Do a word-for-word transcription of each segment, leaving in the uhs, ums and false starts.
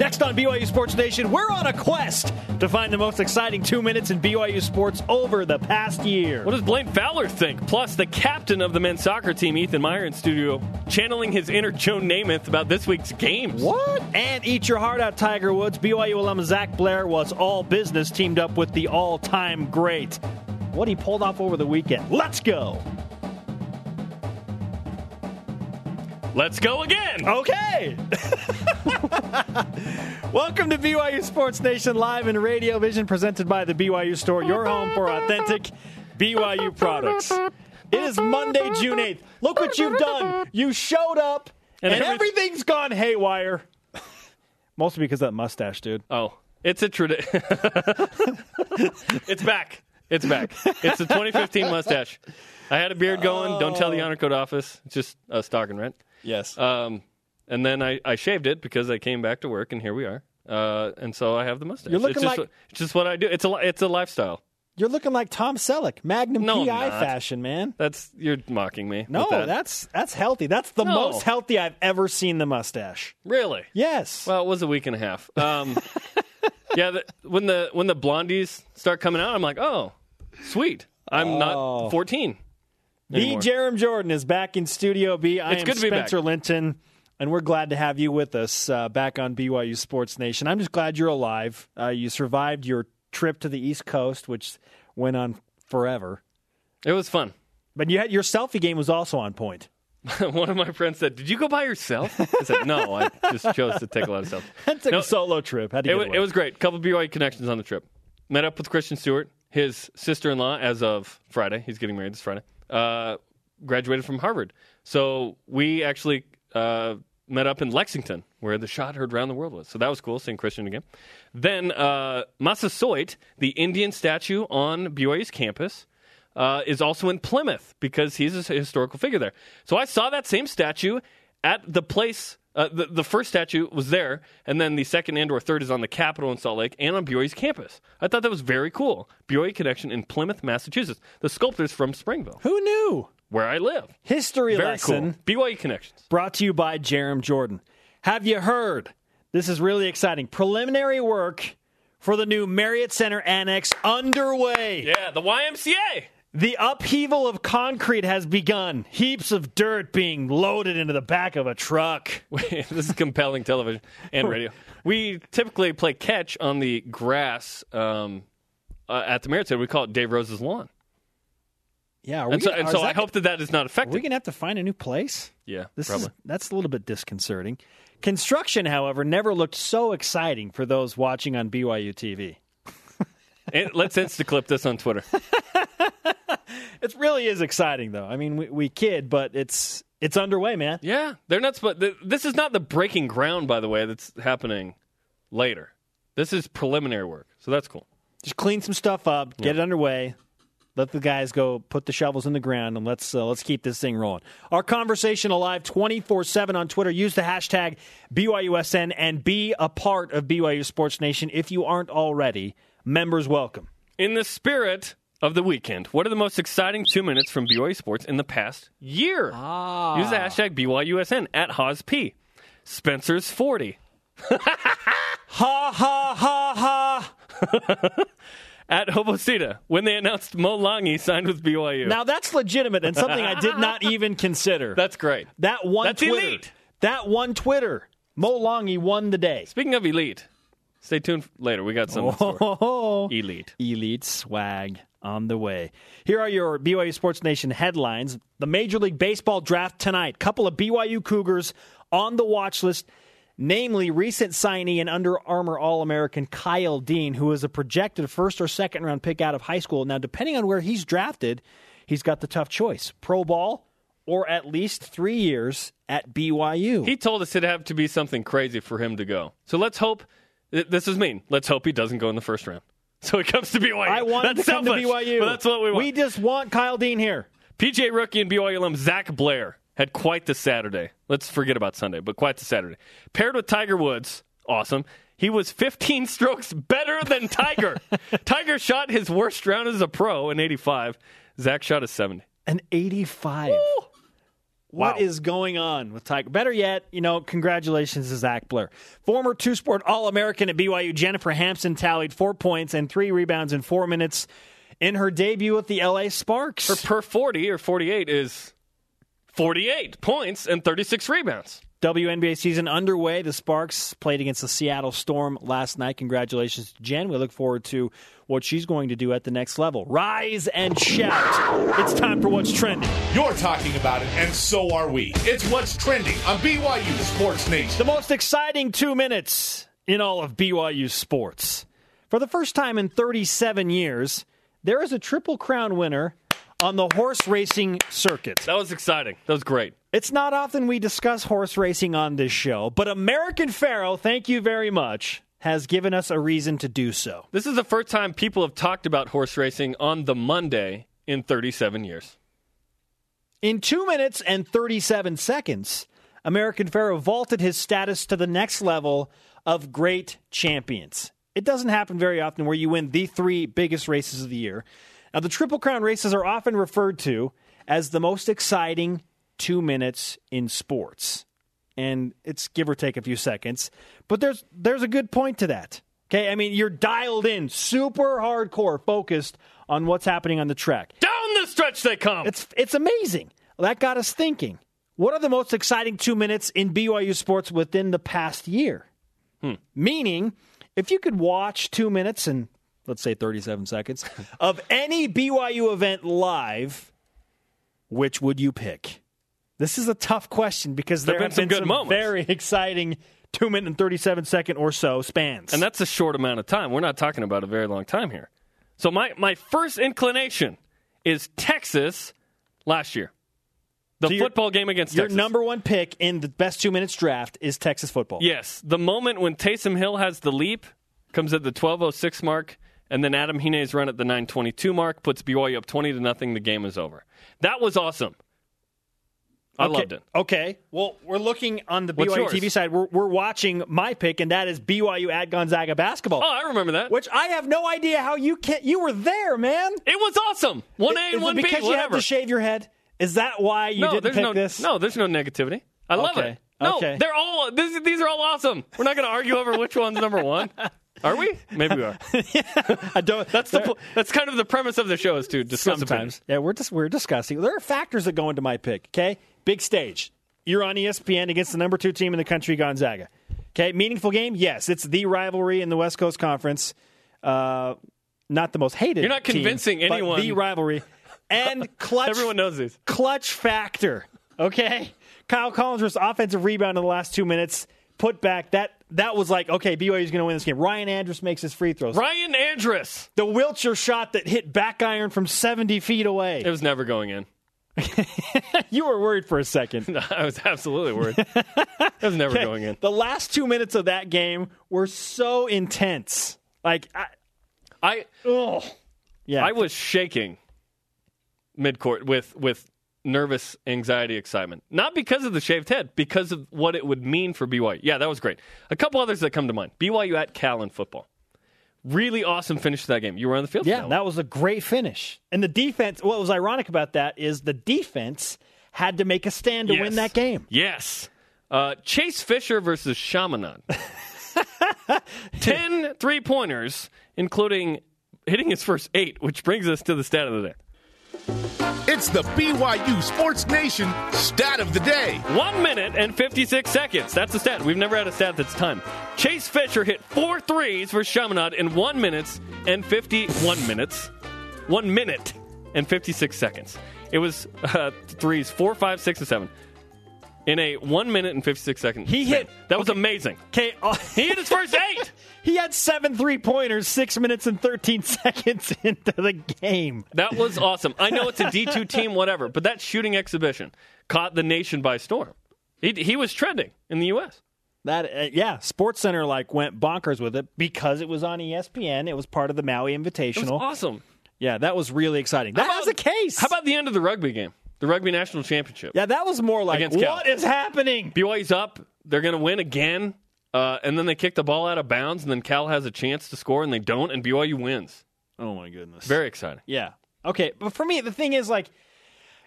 Next on B Y U Sports Nation, we're on a quest to find the most exciting two minutes in B Y U sports over the past year. What does Blaine Fowler think? Plus, the captain of the men's soccer team, Ethan Meyer, in studio, channeling his inner Joe Namath about this week's games. What? And eat your heart out, Tiger Woods. B Y U alum Zach Blair was all business, teamed up with the all-time great. What he pulled off over the weekend. Let's go. Let's go again. Okay. Welcome to B Y U Sports Nation Live and Radio Vision, presented by the B Y U Store, your home for authentic B Y U products. It is Monday, June eighth. Look what you've done. You showed up, and, and everything's gone haywire. Mostly because of that mustache, dude. Oh, it's a tradition. It's back. It's back. It's the twenty fifteen mustache. I had a beard going. Oh. Don't tell the honor code office. It's just us talking, right? Yes. Um, and then I, I shaved it because I came back to work, and here we are. Uh, and so I have the mustache. You're looking it's just, like it's just what I do. It's a it's a lifestyle. You're looking like Tom Selleck, Magnum no, P I not. fashion, man. That's you're mocking me. No, that. that's that's healthy. That's the no. most healthy I've ever seen the mustache. Really? Yes. Well, it was a week and a half. Um, yeah. The, when the when the blondies start coming out, I'm like, oh, sweet. I'm oh. not fourteen. The Jerem Jordan is back in Studio B. I it's am good to Spencer be back. Linton, and we're glad to have you with us uh, back on B Y U Sports Nation. I'm just glad you're alive. Uh, you survived your trip to the East Coast, which went on forever. It was fun. But you had, your selfie game was also on point. One of my friends said, "Did you go by yourself?" I said, "No, I just chose to take a lot of selfies." I took no, a solo trip. How'd you it, get was, away? It was great. A couple of B Y U connections on the trip. Met up with Christian Stewart, his sister-in-law, as of Friday. He's getting married this Friday. Uh, graduated from Harvard. So we actually uh, met up in Lexington, where the shot heard round the world was. So that was cool, seeing Christian again. Then uh, Massasoit, the Indian statue on B Y U's campus, uh, is also in Plymouth because he's a historical figure there. So I saw that same statue at the place. Uh, the, the first statue was there, and then the second and or third is on the Capitol in Salt Lake and on B Y U's campus. I thought that was very cool. B Y U connection in Plymouth, Massachusetts. The sculptor's from Springville. Who knew? Where I live. History very lesson. Cool. B Y U connections. Brought to you by Jerem Jordan. Have you heard? This is really exciting. Preliminary work for the new Marriott Center Annex underway. Yeah, the Y M C A. The upheaval of concrete has begun. Heaps of dirt being loaded into the back of a truck. This is compelling television and radio. We typically play catch on the grass um, uh, at the Marriott Center. We call it Dave Rose's lawn. Yeah, and so, gonna, and so I hope that that is not affected. Are we going to have to find a new place? Yeah, this probably. Is, that's a little bit disconcerting. Construction, however, never looked so exciting for those watching on B Y U T V. And let's insta-clip this on Twitter. It really is exciting, though. I mean, we, we kid, but it's it's underway, man. Yeah, they're nuts. But th- this is not the breaking ground, by the way, that's happening later. This is preliminary work, so that's cool. Just clean some stuff up, get yeah. it underway. Let the guys go put the shovels in the ground, and let's uh, let's keep this thing rolling. Our conversation alive twenty-four seven on Twitter. Use the hashtag B Y U S N and be a part of B Y U Sports Nation if you aren't already. Members, welcome. In the spirit of the weekend, what are the most exciting two minutes from B Y U Sports in the past year? Ah. Use the hashtag B Y U S N at Haws P. Spencer's forty. Ha, ha, ha, ha. At Hobosita, when they announced Mo Longi signed with B Y U. Now, that's legitimate and something I did not even consider. That's great. That one that's Twitter. Elite. That one Twitter. Mo Longi won the day. Speaking of elite, stay tuned later. We got some oh, elite. Elite swag on the way. Here are your B Y U Sports Nation headlines. The Major League Baseball draft tonight. Couple of B Y U Cougars on the watch list. Namely, recent signee and Under Armour All-American Kyle Dean, who is a projected first or second round pick out of high school. Now, depending on where he's drafted, he's got the tough choice. Pro ball or at least three years at B Y U. He told us it'd have to be something crazy for him to go. So let's hope, this is mean, let's hope he doesn't go in the first round. So it comes to B Y U. I want him to come to B Y U. But that's what we want. We just want Kyle Dean here. P G A rookie and B Y U alum Zach Blair had quite the Saturday. Let's forget about Sunday, but quite the Saturday. Paired with Tiger Woods, awesome. He was fifteen strokes better than Tiger. Tiger shot his worst round as a pro, an eighty-five. Zach shot a seventy. An eighty-five. Woo! What wow. is going on with Tiger? Better yet, you know, congratulations to Zach Blair. Former two-sport All-American at B Y U, Jennifer Hampson tallied four points and three rebounds in four minutes in her debut with the L A Sparks. Her per forty or forty-eight is forty-eight points and thirty-six rebounds. W N B A season underway. The Sparks played against the Seattle Storm last night. Congratulations to Jen. We look forward to what she's going to do at the next level. Rise and shout. It's time for What's Trending. You're talking about it, and so are we. It's What's Trending on B Y U Sports Nation. The most exciting two minutes in all of B Y U sports. For the first time in thirty-seven years, there is a Triple Crown winner on the horse racing circuit. That was exciting. That was great. It's not often we discuss horse racing on this show, but American Pharoah, thank you very much, has given us a reason to do so. This is the first time people have talked about horse racing on the Monday in thirty-seven years. In two minutes and thirty-seven seconds, American Pharoah vaulted his status to the next level of great champions. It doesn't happen very often where you win the three biggest races of the year. Now, the Triple Crown races are often referred to as the most exciting two minutes in sports, and it's give or take a few seconds, but there's there's a good point to that. Okay, I mean, you're dialed in, super hardcore, focused on what's happening on the track. Down the stretch they come. It's it's amazing. That got us thinking. What are the most exciting two minutes in B Y U sports within the past year? Hmm. Meaning, if you could watch two minutes and let's say thirty-seven seconds of any B Y U event live, which would you pick? This is a tough question because there, there have been some, been some moments. Very exciting two-minute and thirty-seven-second or so spans. And that's a short amount of time. We're not talking about a very long time here. So my, my first inclination is Texas last year. The so football game against your Texas. Your number one pick in the best two minutes draft is Texas football. Yes. The moment when Taysom Hill has the leap, comes at the twelve oh six mark, and then Adam Hine's run at the nine twenty-two mark, puts B Y U up twenty to nothing, the game is over. That was awesome. I okay. loved it. Okay. Well, we're looking on the What's B Y U yours? T V side. We're, we're watching my pick, and that is B Y U at Gonzaga basketball. Oh, I remember that. Which I have no idea how you can't. You were there, man. It was awesome. one A it, and one B, because whatever. You had to shave your head? Is that why you no, didn't pick no, this? No, there's no negativity. I love okay. it. No, okay. they're all, this, these are all awesome. We're not going to argue over which one's number one. Are we? Maybe we are. I don't. That's the. That's kind of the premise of the show is to discuss. Sometimes, opinions. yeah, we're just we're discussing. There are factors that go into my pick. Okay, big stage. You're on E S P N against the number two team in the country, Gonzaga. Okay, meaningful game. Yes, it's the rivalry in the West Coast Conference. Uh, not the most hated. You're not convincing team, anyone. But the rivalry and clutch. Everyone knows this clutch factor. Okay, Kyle Collinsworth's offensive rebound in the last two minutes. Put back that. That was like, okay, B Y U's going to win this game. Ryan Andrus makes his free throws. Ryan Andrus! The Wiltshire shot that hit back iron from seventy feet away. It was never going in. You were worried for a second. No, I was absolutely worried. It was never okay. going in. The last two minutes of that game were so intense. Like, I... I, ugh. Yeah. I was shaking midcourt with... with nervous, anxiety, excitement. Not because of the shaved head, because of what it would mean for B Y U. Yeah, that was great. A couple others that come to mind. B Y U at Cal in football. Really awesome finish to that game. You were on the field. Yeah, that, that was a great finish. And the defense, what was ironic about that is the defense had to make a stand to yes. win that game. Yes. Uh, Chase Fisher versus Shamanad. Ten three-pointers, including hitting his first eight, which brings us to the stat of the day. It's the B Y U Sports Nation stat of the day. One minute and fifty-six seconds. That's the stat. We've never had a stat that's time. Chase Fisher hit four threes for Chaminade in one minute and fifty-one minutes. One minute and fifty-six seconds. It was uh, threes, four, five, six, and seven. In a one minute and fifty-six seconds. He hit. That was okay. amazing. Okay. He hit his first eight. He had seven three-pointers, six minutes and thirteen seconds into the game. That was awesome. I know it's a D two team, whatever, but that shooting exhibition caught the nation by storm. He, he was trending in the U S That uh, yeah, SportsCenter like went bonkers with it because it was on E S P N. It was part of the Maui Invitational. It was awesome. Yeah, that was really exciting. That was the case. How about the end of the rugby game? The Rugby National Championship. Yeah, that was more like, what is happening? B Y U's up. They're going to win again. Uh, and then they kick the ball out of bounds, and then Cal has a chance to score, and they don't, and B Y U wins. Oh, my goodness. Very exciting. Yeah. Okay, but for me, the thing is, like,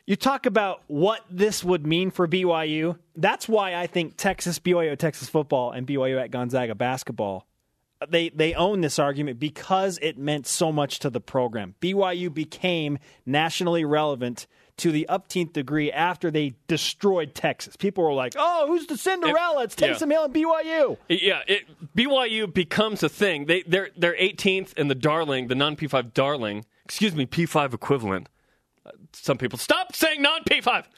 You talk about what this would mean for B Y U. That's why I think Texas, B Y U Texas football, and B Y U at Gonzaga basketball, they they own this argument because it meant so much to the program. B Y U became nationally relevant to the upteenth degree after they destroyed Texas. People were like, oh, who's the Cinderella? It's Taysom Hill and B Y U. Yeah, it, B Y U becomes a thing. They, they're, they're eighteenth and the darling, the non-P five darling, excuse me, P five equivalent. Some people, stop saying non-P five.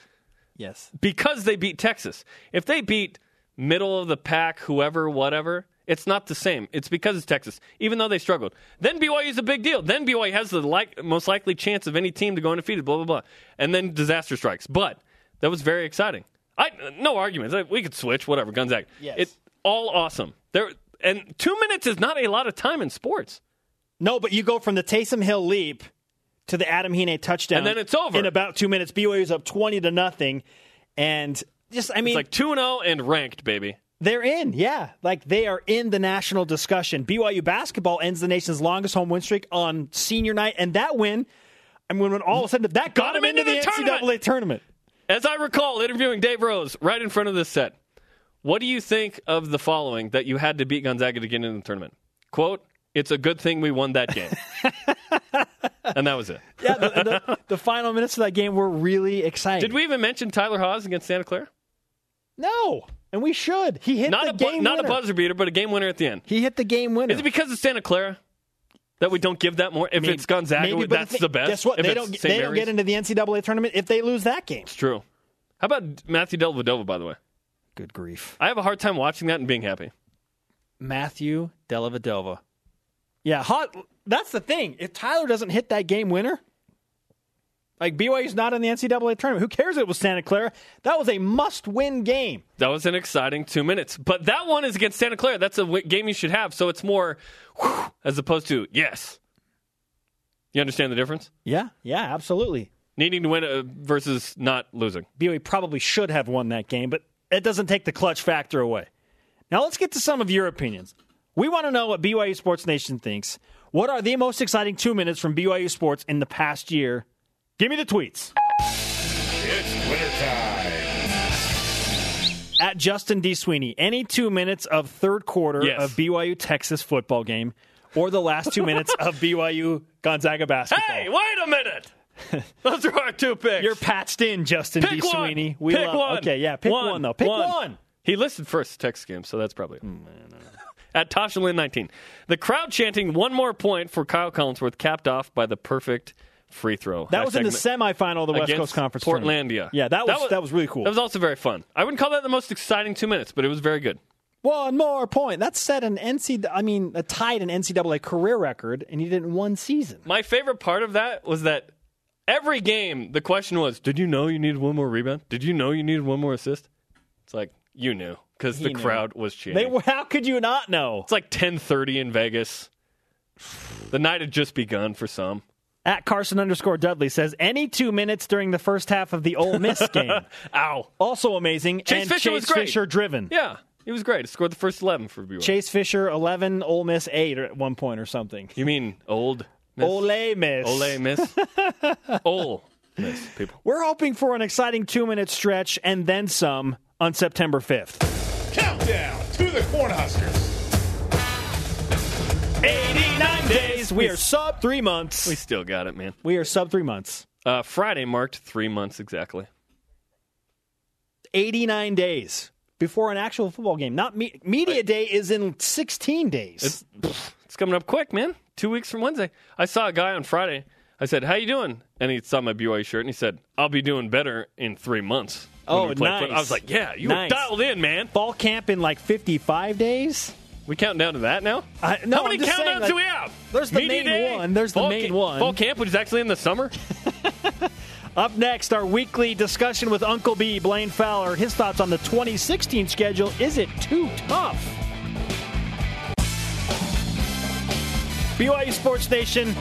Yes. Because they beat Texas. If they beat middle of the pack, whoever, whatever, it's not the same. It's because it's Texas, even though they struggled. Then B Y U is a big deal. Then B Y U has the like, most likely chance of any team to go undefeated, blah, blah, blah. And then disaster strikes. But that was very exciting. I No arguments. We could switch, whatever, Gonzaga. Yes. It's all awesome. There, and two minutes is not a lot of time in sports. No, but you go from the Taysom Hill leap to the Adam Hine touchdown. And then it's over. In about two minutes, B Y U's up twenty to nothing. And just, I mean. It's like two and oh and ranked, baby. They're in, yeah. Like, they are in the national discussion. B Y U basketball ends the nation's longest home win streak on senior night. And that win, I mean, when all of a sudden, that got, got them into, into the, the tournament. N C double A tournament. As I recall, interviewing Dave Rose right in front of this set. What do you think of the following that you had to beat Gonzaga to get into the tournament? Quote, it's a good thing we won that game. And that was it. Yeah, the, the, the final minutes of that game were really exciting. Did we even mention Tyler Haws against Santa Clara? No, and we should. He hit not the a bu- game not winner. Not a buzzer beater, but a game winner at the end. He hit the game winner. Is it because it's Santa Clara that we don't give that more? If maybe, it's Gonzaga, maybe, that's th- the best. Guess what? If they don't, they don't get into the N C double A tournament if they lose that game. It's true. How about Matthew Dellavedova, by the way? Good grief. I have a hard time watching that and being happy. Matthew Dellavedova. Yeah, hot. That's the thing. If Tyler doesn't hit that game winner, like B Y U's not in the N C double A tournament. Who cares if it was Santa Clara? That was a must-win game. That was an exciting two minutes. But that one is against Santa Clara. That's a w- game you should have. So it's more whew, as opposed to yes. You understand the difference? Yeah, yeah, absolutely. Needing to win versus not losing. B Y U probably should have won that game, but it doesn't take the clutch factor away. Now let's get to some of your opinions. We want to know what B Y U Sports Nation thinks. What are the most exciting two minutes from B Y U sports in the past year? Give me the tweets. It's Twitter time. At Justin D. Sweeney, any two minutes of third quarter yes. of B Y U Texas football game or the last two minutes of B Y U Gonzaga basketball. Hey, wait a minute. Those are our two picks. You're patched in, Justin pick D. One. Sweeney. We pick love, one. Okay, yeah, pick one, one though. Pick one. one. He listed first Texas game, so that's probably it. Mm, I don't know. At Tasha Lynn nineteen, the crowd chanting one more point for Kyle Collinsworth capped off by the perfect free throw. That was in the semifinal of the West Coast Conference. Portlandia. Yeah, that was, that was that was really cool. That was also very fun. I wouldn't call that the most exciting two minutes, but it was very good. One more point. That set an N C. I mean, a tied an N C double A career record, and he did it in one season. My favorite part of that was that every game the question was, "Did you know you needed one more rebound? Did you know you needed one more assist?" It's like you knew. Because the knew. crowd was cheering. They, how could you not know? It's like ten thirty in Vegas. The night had just begun for some. At Carson underscore Dudley says, any two minutes during the first half of the Ole Miss game. Ow. Also amazing. Chase and Fisher Chase was great. Fisher driven. Yeah, he was great. He scored the first eleven for B Y U. Chase Fisher, eleven, Ole Miss, eight at one point or something. You mean old miss? Ole Miss. Ole Miss. Ole Miss, people. We're hoping for an exciting two-minute stretch and then some on September fifth. Countdown to the Cornhuskers. eighty-nine days. We are sub three months. We still got it, man. We are sub three months. Uh, Friday marked three months exactly. eighty-nine days before an actual football game. Not me- Media I, Day is in sixteen days. It's, it's coming up quick, man. Two weeks from Wednesday. I saw a guy on Friday. I said, how you doing? And he saw my B Y U shirt, and he said, I'll be doing better in three months. Oh, nice. I was like, yeah, you nice. were dialed in, man. Fall camp in like fifty-five days? We counting down to that now? I, no, How many countdowns saying, like, do we have? There's the Media main day. one. There's fall the main ca- one. Fall camp, which is actually in the summer? Up next, our weekly discussion with Uncle B, Blaine Fowler. His thoughts on the twenty sixteen schedule. Is it too tough? B Y U Sports Nation.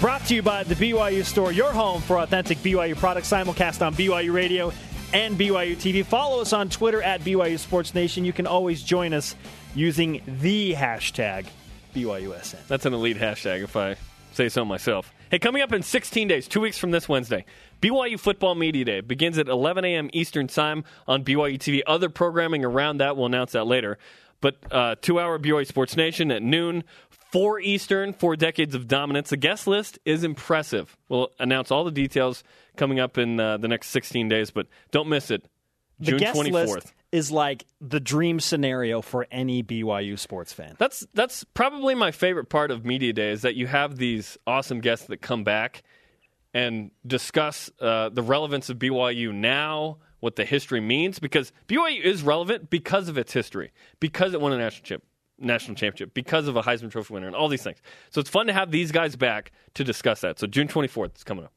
Brought to you by the B Y U Store, your home for authentic B Y U products, simulcast on B Y U Radio and B Y U T V. Follow us on Twitter at B Y U Sports Nation. You can always join us using the hashtag B Y U S N. That's an elite hashtag if I say so myself. Hey, coming up in sixteen days, two weeks from this Wednesday, B Y U Football Media Day begins at eleven a.m. Eastern Time on B Y U T V. Other programming around that, we'll announce that later. But uh, two-hour B Y U Sports Nation at noon, four Eastern, four decades of dominance. The guest list is impressive. We'll announce all the details coming up in uh, the next sixteen days, but don't miss it. June twenty-fourth. The guest list is like the dream scenario for any B Y U sports fan. That's that's probably my favorite part of Media Day, is that you have these awesome guests that come back and discuss uh, the relevance of B Y U now, what the history means, because B Y U is relevant because of its history, because it won a national championship. National championship, because of a Heisman Trophy winner and all these things. So it's fun to have these guys back to discuss that. So June twenty-fourth is coming up.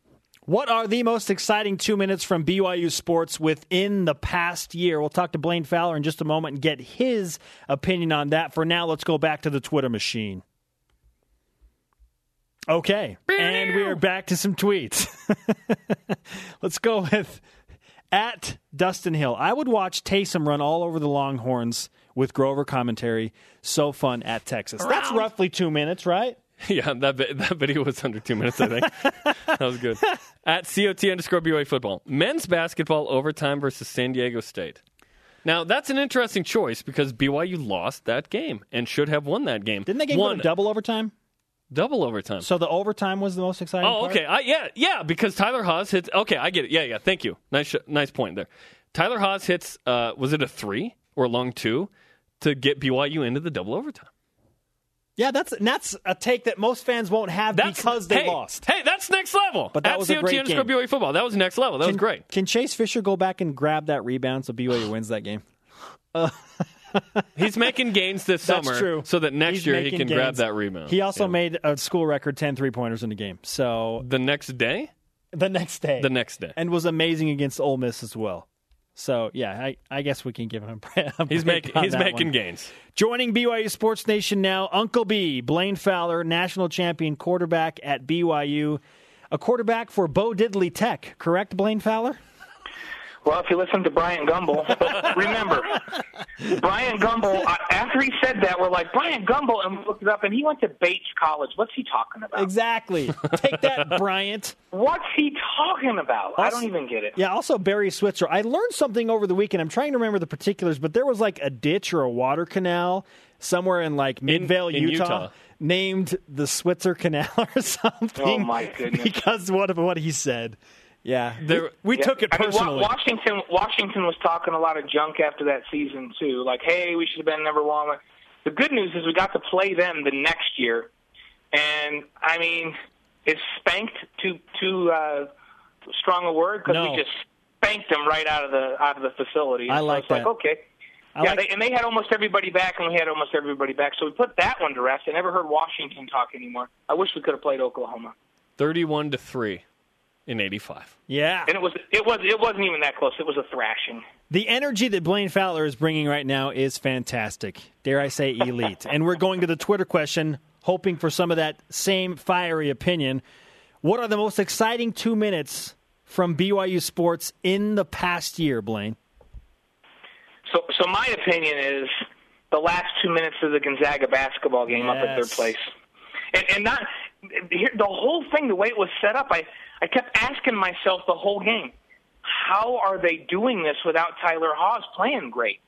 What are the most exciting two minutes from B Y U sports within the past year? We'll talk to Blaine Fowler in just a moment and get his opinion on that. For now, let's go back to the Twitter machine. Okay, and we are back to some tweets. Let's go with at Dustin Hill. I would watch Taysom run all over the Longhorns with Grover commentary. So fun at Texas. Around. That's roughly two minutes, right? Yeah, that that video was under two minutes, I think. That was good. At C O T underscore B Y U football. Men's basketball overtime versus San Diego State. Now, that's an interesting choice because B Y U lost that game and should have won that game. Didn't they get one double overtime? Double overtime. So the overtime was the most exciting oh, part? Oh, okay. I, yeah, yeah, because Tyler Haws hits. Okay, I get it. Yeah, yeah, thank you. Nice sh- nice point there. Tyler Haws hits, uh, was it a three or a long two to get B Y U into the double overtime? Yeah, that's that's a take that most fans won't have that's, because they hey, lost. Hey, that's next level. But that At was a great game. B Y U football. That was next level. That can, was great. Can Chase Fisher go back and grab that rebound so B Y U wins that game? Uh, He's making gains this that's summer true. so that next He's year he can gains. grab that rebound. He also yeah. made a school record ten three-pointers in the game. So The next day? The next day. The next day. And was amazing against Ole Miss as well. So, yeah, I, I guess we can give him a break. He's, make, he's making one. gains. Joining B Y U Sports Nation now, Uncle B, Blaine Fowler, national champion quarterback at B Y U. A quarterback for Bo Diddley Tech, correct, Blaine Fowler? Well, if you listen to Brian Gumbel, remember, Brian Gumbel, after he said that, we're like, Brian Gumbel, and we looked it up, and he went to Bates College. What's he talking about? Exactly. Take that, Bryant. What's he talking about? Also, I don't even get it. Yeah, also Barry Switzer. I learned something over the weekend. I'm trying to remember the particulars, but there was like a ditch or a water canal somewhere in like Midvale, in, in Utah, Utah, named the Switzer Canal or something. Oh, my goodness. Because of what he said. Yeah, there, we yeah. took it personally. I mean, Washington, Washington was talking a lot of junk after that season, too. Like, hey, we should have been number one. The good news is we got to play them the next year. And, I mean, it's spanked too, too uh, strong a word because no. we just spanked them right out of the out of the facility. I like so it's that. Like, okay. I yeah, like they, and they had almost everybody back, and we had almost everybody back. So we put that one to rest. I never heard Washington talk anymore. I wish we could have played Oklahoma. thirty-one to three. In eighty-five. Yeah. And it was it was it wasn't even that close. It was a thrashing. The energy that Blaine Fowler is bringing right now is fantastic. Dare I say elite. And we're going to the Twitter question, hoping for some of that same fiery opinion. What are the most exciting two minutes from B Y U sports in the past year, Blaine? So so my opinion is the last two minutes of the Gonzaga basketball game yes. up at third place. And, and not the whole thing, the way it was set up, I, I kept asking myself the whole game, how are they doing this without Tyler Haws playing great?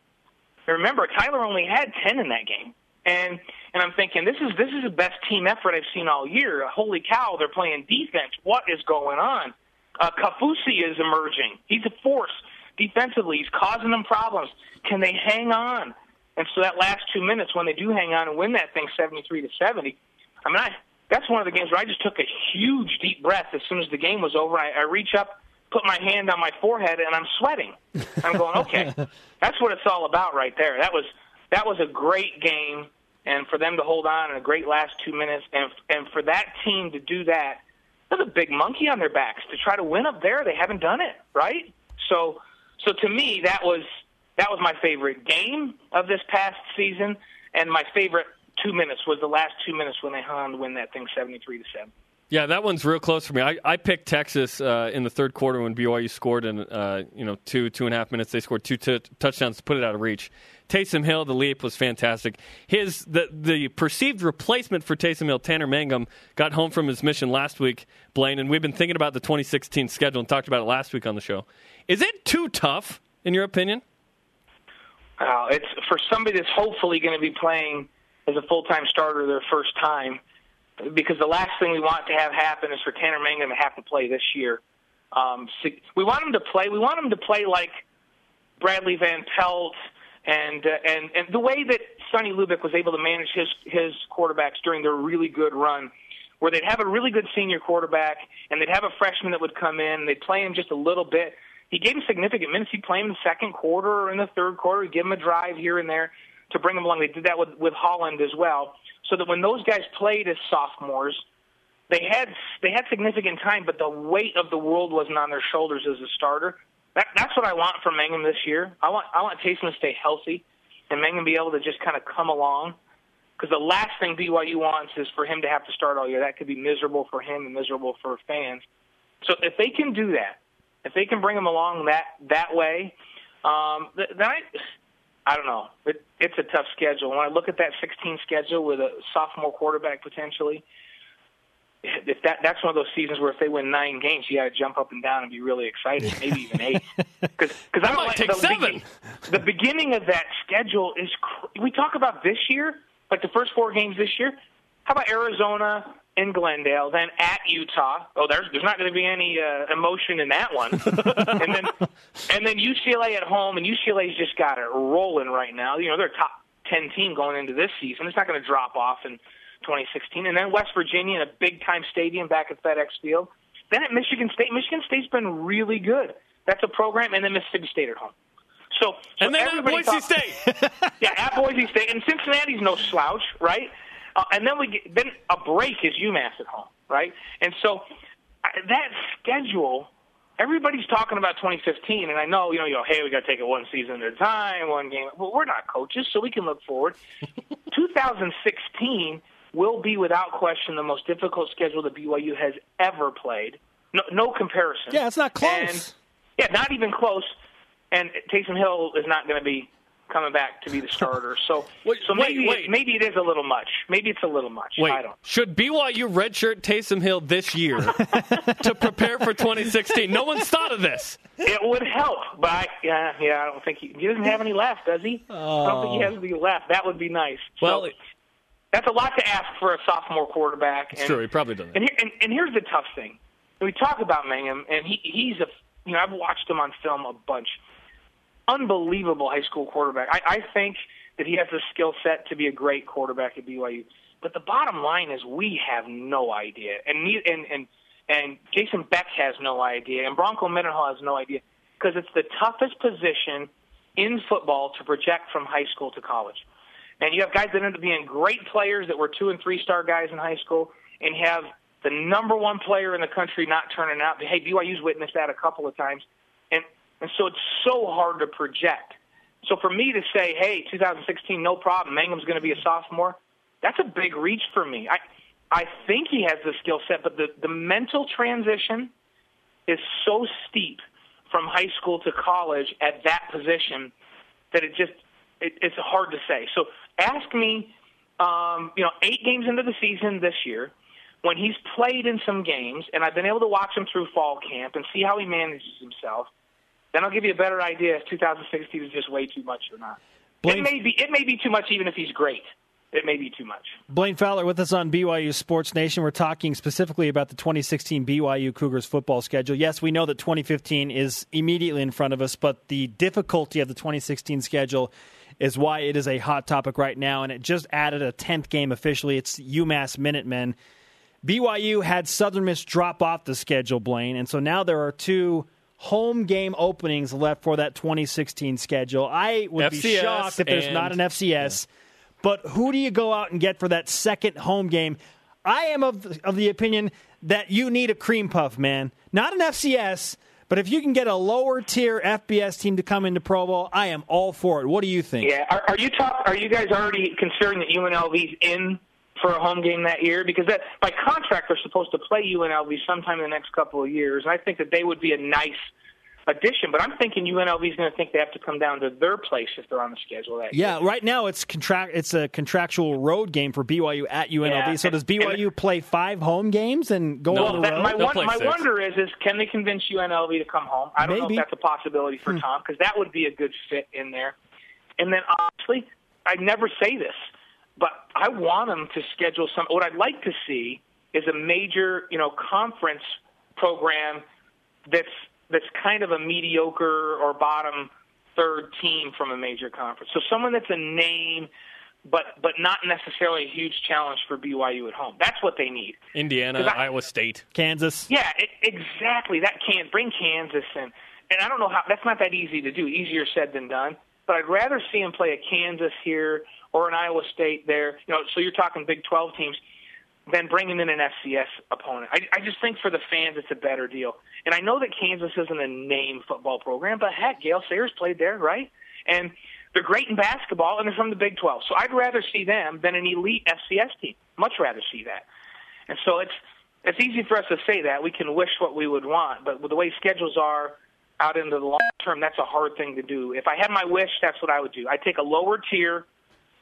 Remember, Tyler only had ten in that game, and and I'm thinking this is this is the best team effort I've seen all year. Holy cow, they're playing defense. What is going on? Uh, Kafusi is emerging. He's a force defensively. He's causing them problems. Can they hang on? And so that last two minutes, when they do hang on and win that thing, seventy-three to seventy. I mean, I, that's one of the games where I just took a huge deep breath as soon as the game was over. I, I reach up, put my hand on my forehead, and I'm sweating. I'm going, okay, that's what it's all about right there. That was that was a great game, and for them to hold on in a great last two minutes, and and for that team to do that, there's a big monkey on their backs to try to win up there. They haven't done it, right? So, so to me, that was that was my favorite game of this past season, and my favorite. Two minutes was the last two minutes when they hung on to win that thing seventy-three to seven. Yeah, that one's real close for me. I, I picked Texas uh, in the third quarter when B Y U scored in uh, you know two two and a half minutes. They scored two t- touchdowns to put it out of reach. Taysom Hill, the leap was fantastic. His the, the perceived replacement for Taysom Hill, Tanner Mangum, got home from his mission last week, Blaine, and we've been thinking about the twenty sixteen schedule and talked about it last week on the show. Is it too tough, in your opinion? Uh, it's for somebody that's hopefully going to be playing as a full-time starter their first time, because the last thing we want to have happen is for Tanner Mangum to have to play this year. Um, so we want him to play. We want him to play like Bradley Van Pelt and uh, and and the way that Sonny Lubick was able to manage his his quarterbacks during their really good run, where they'd have a really good senior quarterback and they'd have a freshman that would come in. They'd play him just a little bit. He gave him significant minutes. He'd play him in the second quarter or in the third quarter. He'd give him a drive here and there to bring him along. They did that with, with Holland as well, so that when those guys played as sophomores, they had they had significant time, but the weight of the world wasn't on their shoulders as a starter. That, that's what I want from Mangum this year. I want I want Taysom to stay healthy and Mangum be able to just kind of come along, because the last thing B Y U wants is for him to have to start all year. That could be miserable for him and miserable for fans. So if they can do that, if they can bring him along that that way, um, then I I don't know. It, it's a tough schedule. When I look at that sixteen schedule with a sophomore quarterback potentially, if that that's one of those seasons where if they win nine games, you got to jump up and down and be really excited, maybe even eight. Because I don't like take the, seven. The beginning of that schedule is. We talk about this year, like the first four games this year. How about Arizona in Glendale, then at Utah? Oh, there's there's not going to be any uh, emotion in that one. and then and then U C L A at home, and U C L A's just got it rolling right now. You know, they're a top ten team going into this season. It's not going to drop off and. twenty sixteen, and then West Virginia in a big-time stadium back at FedEx Field. Then at Michigan State. Michigan State's been really good. That's a program, and then Mississippi State at home. So, so and then at Boise thought, State. Yeah, at Boise State. And Cincinnati's no slouch, right? Uh, and then we get, then a break is UMass at home, right? And so that schedule, everybody's talking about twenty fifteen, and I know, you know, you go, hey, we got to take it one season at a time, one game. Well, we're not coaches, so we can look forward. twenty sixteen – will be without question the most difficult schedule that B Y U has ever played. No, no comparison. Yeah, it's not close. And, yeah, not even close. And Taysom Hill is not going to be coming back to be the starter. So, wait, so maybe wait, wait. It, maybe it is a little much. Maybe it's a little much. Wait, I don't. Should B Y U redshirt Taysom Hill this year to prepare for twenty sixteen? No one's thought of this. It would help, but I, yeah, yeah, I don't think he, he doesn't have any left, does he? Oh. I don't think he has any left. That would be nice. Well. So, that's a lot to ask for a sophomore quarterback. And, sure, he probably doesn't. And, here, and, and here's the tough thing. We talk about Mangum, and he, he's a – you know, I've watched him on film a bunch. Unbelievable high school quarterback. I, I think that he has the skill set to be a great quarterback at B Y U. But the bottom line is we have no idea. And and and, and Jason Beck has no idea, and Bronco Mendenhall has no idea, because it's the toughest position in football to project from high school to college. And you have guys that end up being great players that were two- and three-star guys in high school, and have the number one player in the country not turning out. Hey, B Y U's witnessed that a couple of times. And and so it's so hard to project. So for me to say, hey, twenty sixteen, no problem, Mangum's going to be a sophomore, that's a big reach for me. I I think he has the skill set, but the, the mental transition is so steep from high school to college at that position that it just – It, it's hard to say. So ask me, um, you know, eight games into the season this year, when he's played in some games, and I've been able to watch him through fall camp and see how he manages himself, then I'll give you a better idea if two thousand sixteen is just way too much or not. Blaine, it may be, it may be too much even if he's great. It may be too much. Blaine Fowler with us on B Y U Sports Nation. We're talking specifically about the twenty sixteen B Y U Cougars football schedule. Yes, we know that twenty fifteen is immediately in front of us, but the difficulty of the twenty sixteen schedule is why it is a hot topic right now, and it just added a tenth game officially. It's UMass Minutemen. B Y U had Southern Miss drop off the schedule, Blaine, and so now there are two home game openings left for that twenty sixteen schedule. I would F C S be shocked if there's and, not an F C S, yeah. But who do you go out and get for that second home game? I am of, of the opinion that you need a cream puff, man. Not an F C S, but if you can get a lower-tier F B S team to come into Pro Bowl, I am all for it. What do you think? Yeah, are, are you talk, Are you guys already considering that U N L V's in for a home game that year? Because that, by contract, they're supposed to play U N L V sometime in the next couple of years, and I think that they would be a nice addition. But I'm thinking U N L V is going to think they have to come down to their place if they're on the schedule. That yeah, year. Right now it's contract. It's a contractual road game for B Y U at U N L V. Yeah. So does B Y U play five home games and go no, on the that, road? My, one, my wonder is, is can they convince U N L V to come home? I don't Maybe. know if that's a possibility for hmm. Tom, because that would be a good fit in there. And then, honestly, I never say this, but I want them to schedule some. What I'd like to see is a major, you know, conference program that's that's kind of a mediocre or bottom third team from a major conference. So someone that's a name, but but not necessarily a huge challenge for B Y U at home. That's what they need. Indiana, I, Iowa State, Kansas. Yeah, it, exactly. That can bring Kansas in, and I don't know how. That's not that easy to do. Easier said than done. But I'd rather see him play a Kansas here or an Iowa State there. You know, so you're talking Big twelve teams, than bringing in an F C S opponent. I, I just think for the fans, it's a better deal. And I know that Kansas isn't a name football program, but heck, Gale Sayers played there, right? And they're great in basketball, and they're from the Big twelve. So I'd rather see them than an elite F C S team. Much rather see that. And so it's it's easy for us to say that. We can wish what we would want, but with the way schedules are, out into the long term, that's a hard thing to do. If I had my wish, that's what I would do. I'd take a lower tier,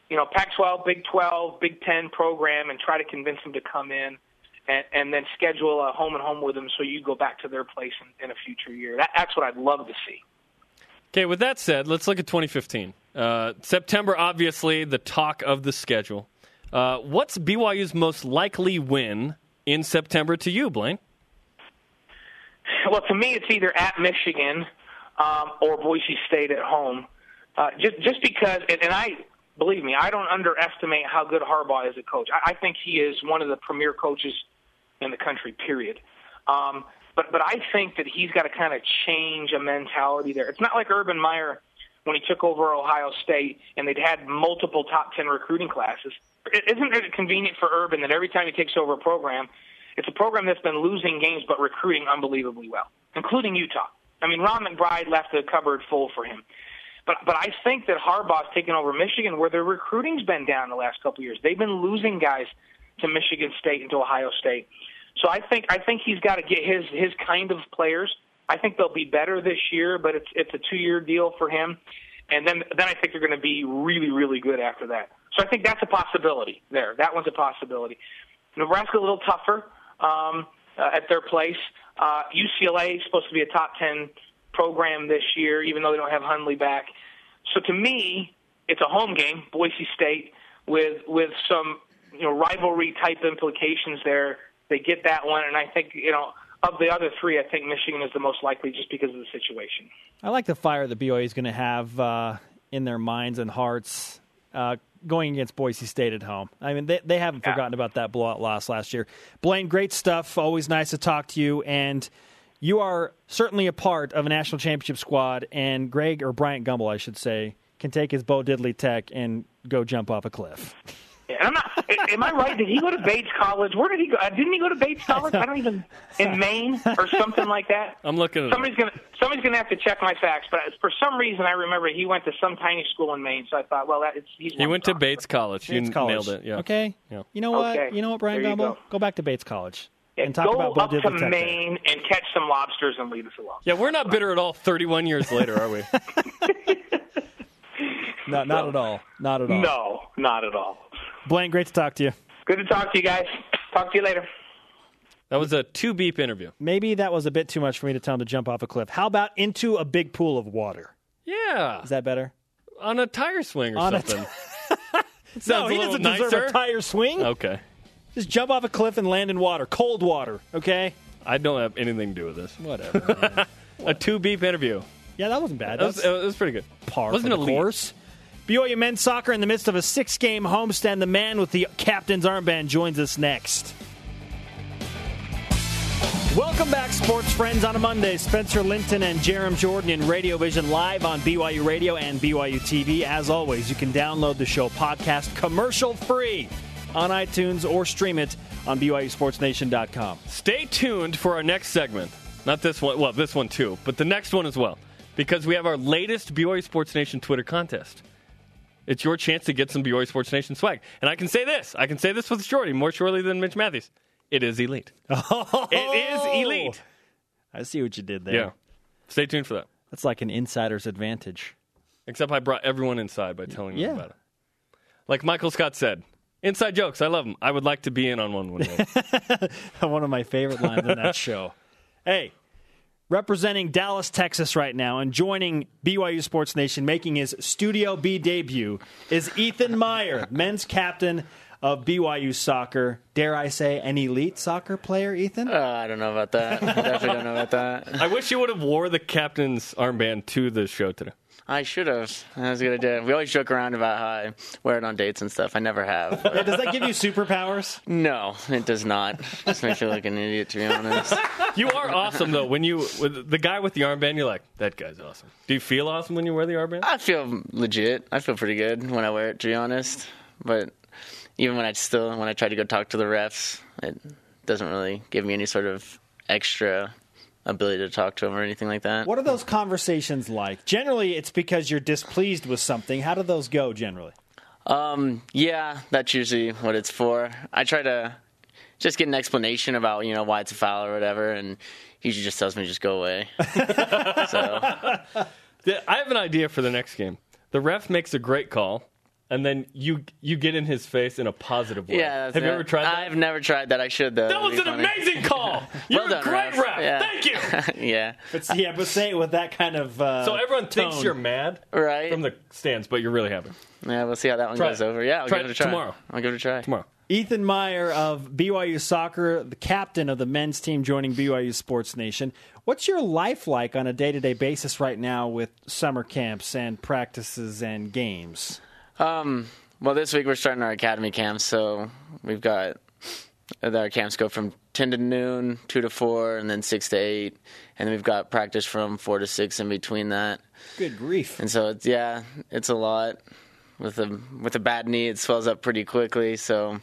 you know, Pac twelve, Big twelve, Big ten program and try to convince them to come in and, and then schedule a home and home with them so you go back to their place in, in a future year. That, that's what I'd love to see. Okay, with that said, let's look at twenty fifteen. Uh, September, obviously, the talk of the schedule. Uh, what's B Y U's most likely win in September to you, Blaine? Well, to me, it's either at Michigan um, or Boise State at home. Uh, just just because, and, and I believe me, I don't underestimate how good Harbaugh is a coach. I, I think he is one of the premier coaches in the country, period. Um, but but I think that he's got to kind of change a mentality there. It's not like Urban Meyer when he took over Ohio State and they'd had multiple top ten recruiting classes. Isn't it convenient for Urban that every time he takes over a program, it's a program that's been losing games but recruiting unbelievably well, including Utah. I mean, Ron McBride left the cupboard full for him. But but I think that Harbaugh's taken over Michigan where their recruiting's been down the last couple of years. They've been losing guys to Michigan State and to Ohio State. So I think I think he's got to get his his kind of players. I think they'll be better this year, but it's it's a two-year deal for him. And then then I think they're going to be really, really good after that. So I think that's a possibility there. That one's a possibility. Nebraska a little tougher. Um, uh, at their place. Uh, U C L A is supposed to be a top ten program this year, even though they don't have Hundley back. So to me, it's a home game, Boise State, with with some you know rivalry-type implications there. They get that one, and I think, you know, of the other three, I think Michigan is the most likely just because of the situation. I like the fire that B Y U is going to have uh, in their minds and hearts uh going against Boise State at home. I mean, they they haven't yeah. forgotten about that blowout loss last year. Blaine, great stuff. Always nice to talk to you. And you are certainly a part of a national championship squad. And Greg, or Bryant Gumbel, I should say, can take his Bo Diddley Tech and go jump off a cliff. Yeah, I'm not, am I right? Did he go to Bates College? Where did he go? Didn't he go to Bates College? I don't even in Maine or something like that. I'm looking. At somebody's going somebody's going to have to check my facts. But for some reason, I remember he went to some tiny school in Maine. So I thought, well, that, it's, he's he went to Bates College. Bates you College. Nailed it. Yeah. Okay. Yeah. You know what? Okay. You know what, Brian Gumbel? Go. go back to Bates College. And talk go about up to Maine there. And catch some lobsters and lead us along. Yeah, we're not bitter at all. Thirty-one years later, are we? No, not no. at all. Not at all. No, not at all. Blaine, great to talk to you. Good to talk to you guys. Talk to you later. That was a two-beep interview. Maybe that was a bit too much for me to tell him to jump off a cliff. How about into a big pool of water? Yeah. Is that better? On a tire swing or On something. T- no, he doesn't nicer. deserve a tire swing. Okay. Just jump off a cliff and land in water. Cold water, okay? I don't have anything to do with this. Whatever. Whatever. A two-beep interview. Yeah, that wasn't bad. That was, that was, it was pretty good. Par wasn't for the course. B Y U men's soccer in the midst of a six-game homestand. The man with the captain's armband joins us next. Welcome back, sports friends, on a Monday. Spencer Linton and Jerem Jordan in Radio Vision live on B Y U Radio and B Y U T V. As always, you can download the show podcast commercial-free on iTunes or stream it on B Y U Sports Nation dot com. Stay tuned for our next segment. Not this one. Well, this one too, but the next one as well, because we have our latest B Y U Sports Nation Twitter contest. It's your chance to get some B Y U Sports Nation swag. And I can say this. I can say this with surety, more surely than Mitch Matthews. It is elite. Oh! It is elite. I see what you did there. Yeah. Stay tuned for that. That's like an insider's advantage. Except I brought everyone inside by telling yeah. them about it. Like Michael Scott said, inside jokes, I love them. I would like to be in on one one day. One of my favorite lines in that show. Hey, representing Dallas, Texas right now and joining B Y U Sports Nation, making his Studio B debut, is Ethan Meyer, men's captain of B Y U soccer. Dare I say an elite soccer player, Ethan? Uh, I don't know about that. I definitely don't know about that. I wish you would have wore the captain's armband to the show today. I should have. I was going to do it. We always joke around about how I wear it on dates and stuff. I never have. Yeah, does that give you superpowers? No, it does not. Just makes you look like an idiot, to be honest. You are awesome, though. When you, with the guy with the armband, you're like, that guy's awesome. Do you feel awesome when you wear the armband? I feel legit. I feel pretty good when I wear it, to be honest. But even when I still, when I try to go talk to the refs, it doesn't really give me any sort of extra ability to talk to them or anything like that. What are those conversations like? Generally, it's because you're displeased with something. How do those go generally? Um, yeah, that's usually what it's for. I try to just get an explanation about, you know, why it's a foul or whatever, and he usually just tells me just go away. So I have an idea for the next game. The ref makes a great call, and then you you get in his face in a positive way. Yeah, have it. You ever tried that? I've never tried that. I should, though. That That'd was an funny. Amazing call. You're well done, a great ref. Yeah. Thank you. yeah. But, yeah, but say it with that kind of uh, so everyone tone. Thinks you're mad right? from the stands, but you're really happy. Yeah, we'll see how that one try goes it. Over. Yeah, I'll try give it a try. Tomorrow. I'll give it a try. Tomorrow. Ethan Meyer of B Y U Soccer, the captain of the men's team joining B Y U Sports Nation. What's your life like on a day-to-day basis right now with summer camps and practices and games? Um, well, this week we're starting our academy camps, so we've got our camps go from ten to noon, two to four, and then six to eight, and then we've got practice from four to six in between that. Good grief. And so, it's, yeah, it's a lot. With a, with a bad knee, it swells up pretty quickly, so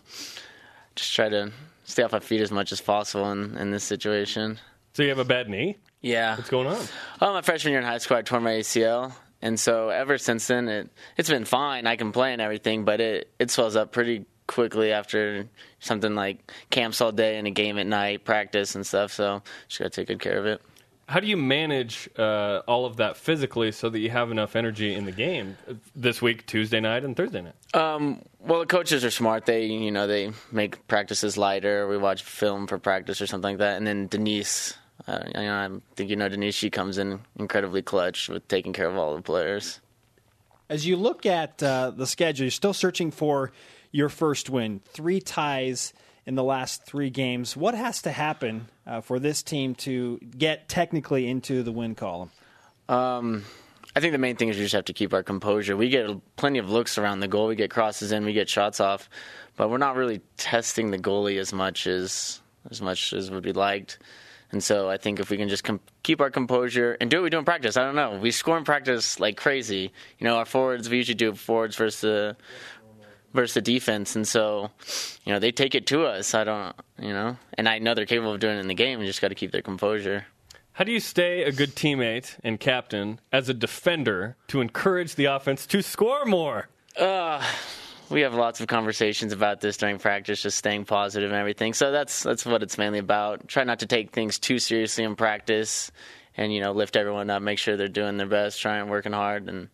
just try to stay off my feet as much as possible in, in this situation. So you have a bad knee? Yeah. What's going on? Oh, my freshman year in high school, I tore my A C L. And so ever since then, it, it's been fine. I can play and everything, but it, it swells up pretty quickly after something like camps all day and a game at night, practice and stuff. So just got to take good care of it. How do you manage uh, all of that physically so that you have enough energy in the game this week, Tuesday night and Thursday night? Um, well, the coaches are smart. They, you know, they make practices lighter. We watch film for practice or something like that. And then Denise... Uh, you know, I think you know Denise, she comes in incredibly clutch with taking care of all the players. As you look at uh, the schedule, you're still searching for your first win. Three ties in the last three games. What has to happen uh, for this team to get technically into the win column? Um, I think the main thing is we just have to keep our composure. We get plenty of looks around the goal. We get crosses in. We get shots off. But we're not really testing the goalie as much as as much as would be liked. And so I think if we can just com- keep our composure and do what we do in practice, I don't know. We score in practice like crazy. You know, our forwards, we usually do forwards versus the, versus the defense. And so, you know, they take it to us. I don't, you know. And I know they're capable of doing it in the game. We just got to keep their composure. How do you stay a good teammate and captain as a defender to encourage the offense to score more? Uh We have lots of conversations about this during practice, just staying positive and everything. So that's that's what it's mainly about. Try not to take things too seriously in practice and, you know, lift everyone up, make sure they're doing their best, trying, working hard. And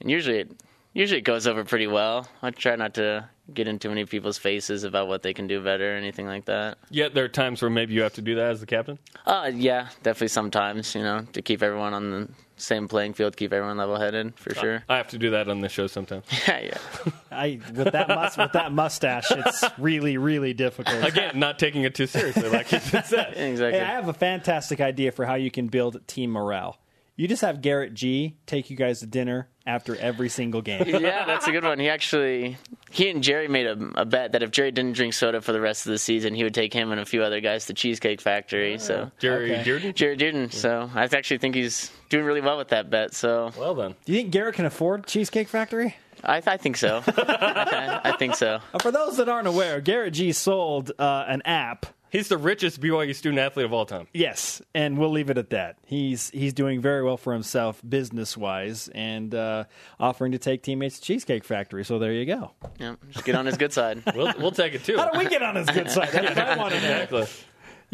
and usually it, usually it goes over pretty well. I try not to get in too many people's faces about what they can do better or anything like that. Yet there are times where maybe you have to do that as the captain? Uh, yeah, definitely sometimes, you know, to keep everyone on the same playing field, keep everyone level-headed, for sure. I have to do that on this show sometimes. yeah, yeah. I, with, that must, with that mustache, it's really, really difficult. Again, not taking it too seriously, like you just said. Exactly. Hey, I have a fantastic idea for how you can build team morale. You just have Garrett G. take you guys to dinner after every single game. Yeah, that's a good one. He actually, he and Jerry made a, a bet that if Jerry didn't drink soda for the rest of the season, he would take him and a few other guys to Cheesecake Factory. Oh, so Jerry okay. Dearden? Jerry Dearden. Yeah. So I actually think he's doing really well with that bet. So well then, do you think Garrett can afford Cheesecake Factory? I, th- I think so. I, I think so. For those that aren't aware, Garrett G. sold uh, an app. He's the richest B Y U student-athlete of all time. Yes, and we'll leave it at that. He's he's doing very well for himself business-wise and uh, offering to take teammates to Cheesecake Factory, so there you go. Yeah, just get on his good side. We'll, we'll take it, too. How do we get on his good side? That's what I want to know. Exactly.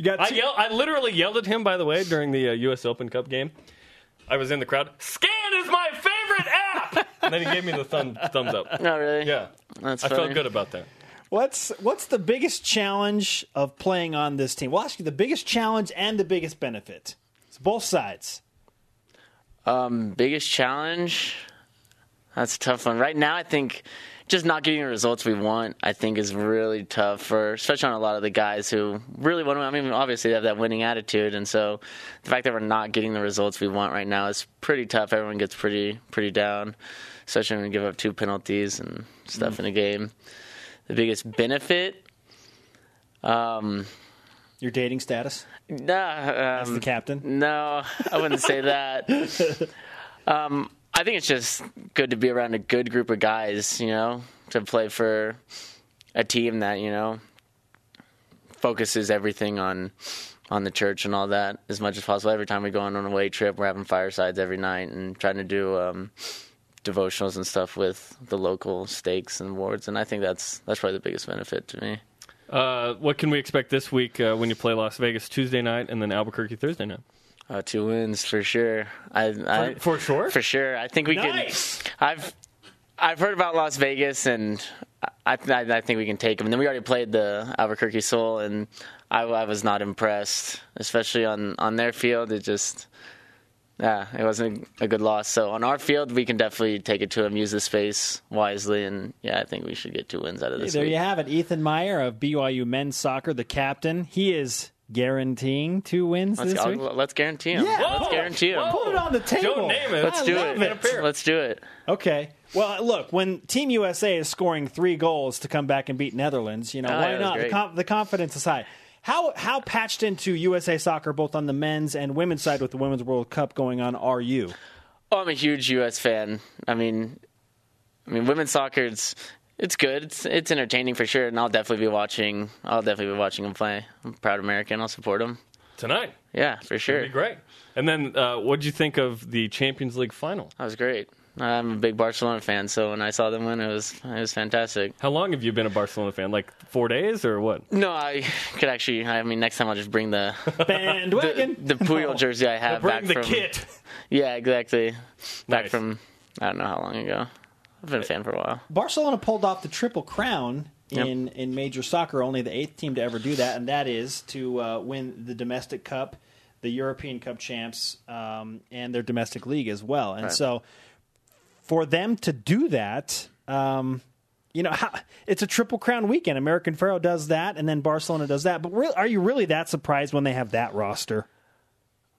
You got. Two- I yell. I literally yelled at him, by the way, during the uh, U S Open Cup game. I was in the crowd. Scan is my favorite app. And then he gave me the thumb, thumbs up. Oh, really? Yeah. That's funny. I felt good about that. What's what's the biggest challenge of playing on this team? Well, I'll ask you the biggest challenge and the biggest benefit. It's both sides. Um, biggest challenge? That's a tough one. Right now, I think just not getting the results we want, I think, is really tough, for, especially on a lot of the guys who really want to. I mean, obviously, they have that winning attitude. And so the fact that we're not getting the results we want right now is pretty tough. Everyone gets pretty pretty down, especially when we give up two penalties and stuff mm-hmm. in a game. The biggest benefit? Um, Your dating status? Nah, um, as the captain? No, I wouldn't say that. Um, I think it's just good to be around a good group of guys, you know, to play for a team that, you know, focuses everything on on the church and all that as much as possible. Every time we go on an away trip, we're having firesides every night and trying to do um, – devotionals and stuff with the local stakes and wards, and I think that's that's probably the biggest benefit to me. Uh, what can we expect this week uh, when you play Las Vegas Tuesday night and then Albuquerque Thursday night? Uh, two wins for sure. I, for, I, for sure, for sure. I think we nice. can. I've I've heard about Las Vegas, and I, I I think we can take them. And then we already played the Albuquerque Soul, and I, I was not impressed, especially on on their field. It just Yeah, it wasn't a good loss. So on our field, we can definitely take it to them, use the space wisely, and yeah, I think we should get two wins out of this. There week. You have it, Ethan Meyer of B Y U men's soccer, the captain. He is guaranteeing two wins let's, this I'll, week. Let's guarantee him. Yeah, let's guarantee him. Put it on the table. Don't name it. Let's I do it. it. Let's do it. Okay. Well, look, when Team U S A is scoring three goals to come back and beat Netherlands, you know, oh, why yeah, not? The, com- the confidence is high. How how patched into U S A Soccer, both on the men's and women's side with the Women's World Cup going on, are you? Oh, I'm a huge U S fan. I mean, I mean, women's soccer, it's it's good. It's it's entertaining for sure, and I'll definitely be watching. I'll definitely be watching them play. I'm a proud American. I'll support them tonight. Yeah, for sure. It'd be great. And then, uh, what did you think of the Champions League final? That was great. I'm a big Barcelona fan, so when I saw them win, it was it was fantastic. How long have you been a Barcelona fan? Like four days or what? No, I could actually. I mean, next time I'll just bring the bandwagon, the, the Puyol jersey I have bring back the from. Kit. Yeah, exactly. Back nice. from I don't know how long ago. I've been a fan for a while. Barcelona pulled off the Triple Crown in yep. in major soccer, only the eighth team to ever do that, and that is to uh, win the domestic cup, the European Cup champs, um, and their domestic league as well, and right. so. For them to do that, um, you know, how, it's a Triple Crown weekend. American Pharoah does that, and then Barcelona does that. But re- are you really that surprised when they have that roster?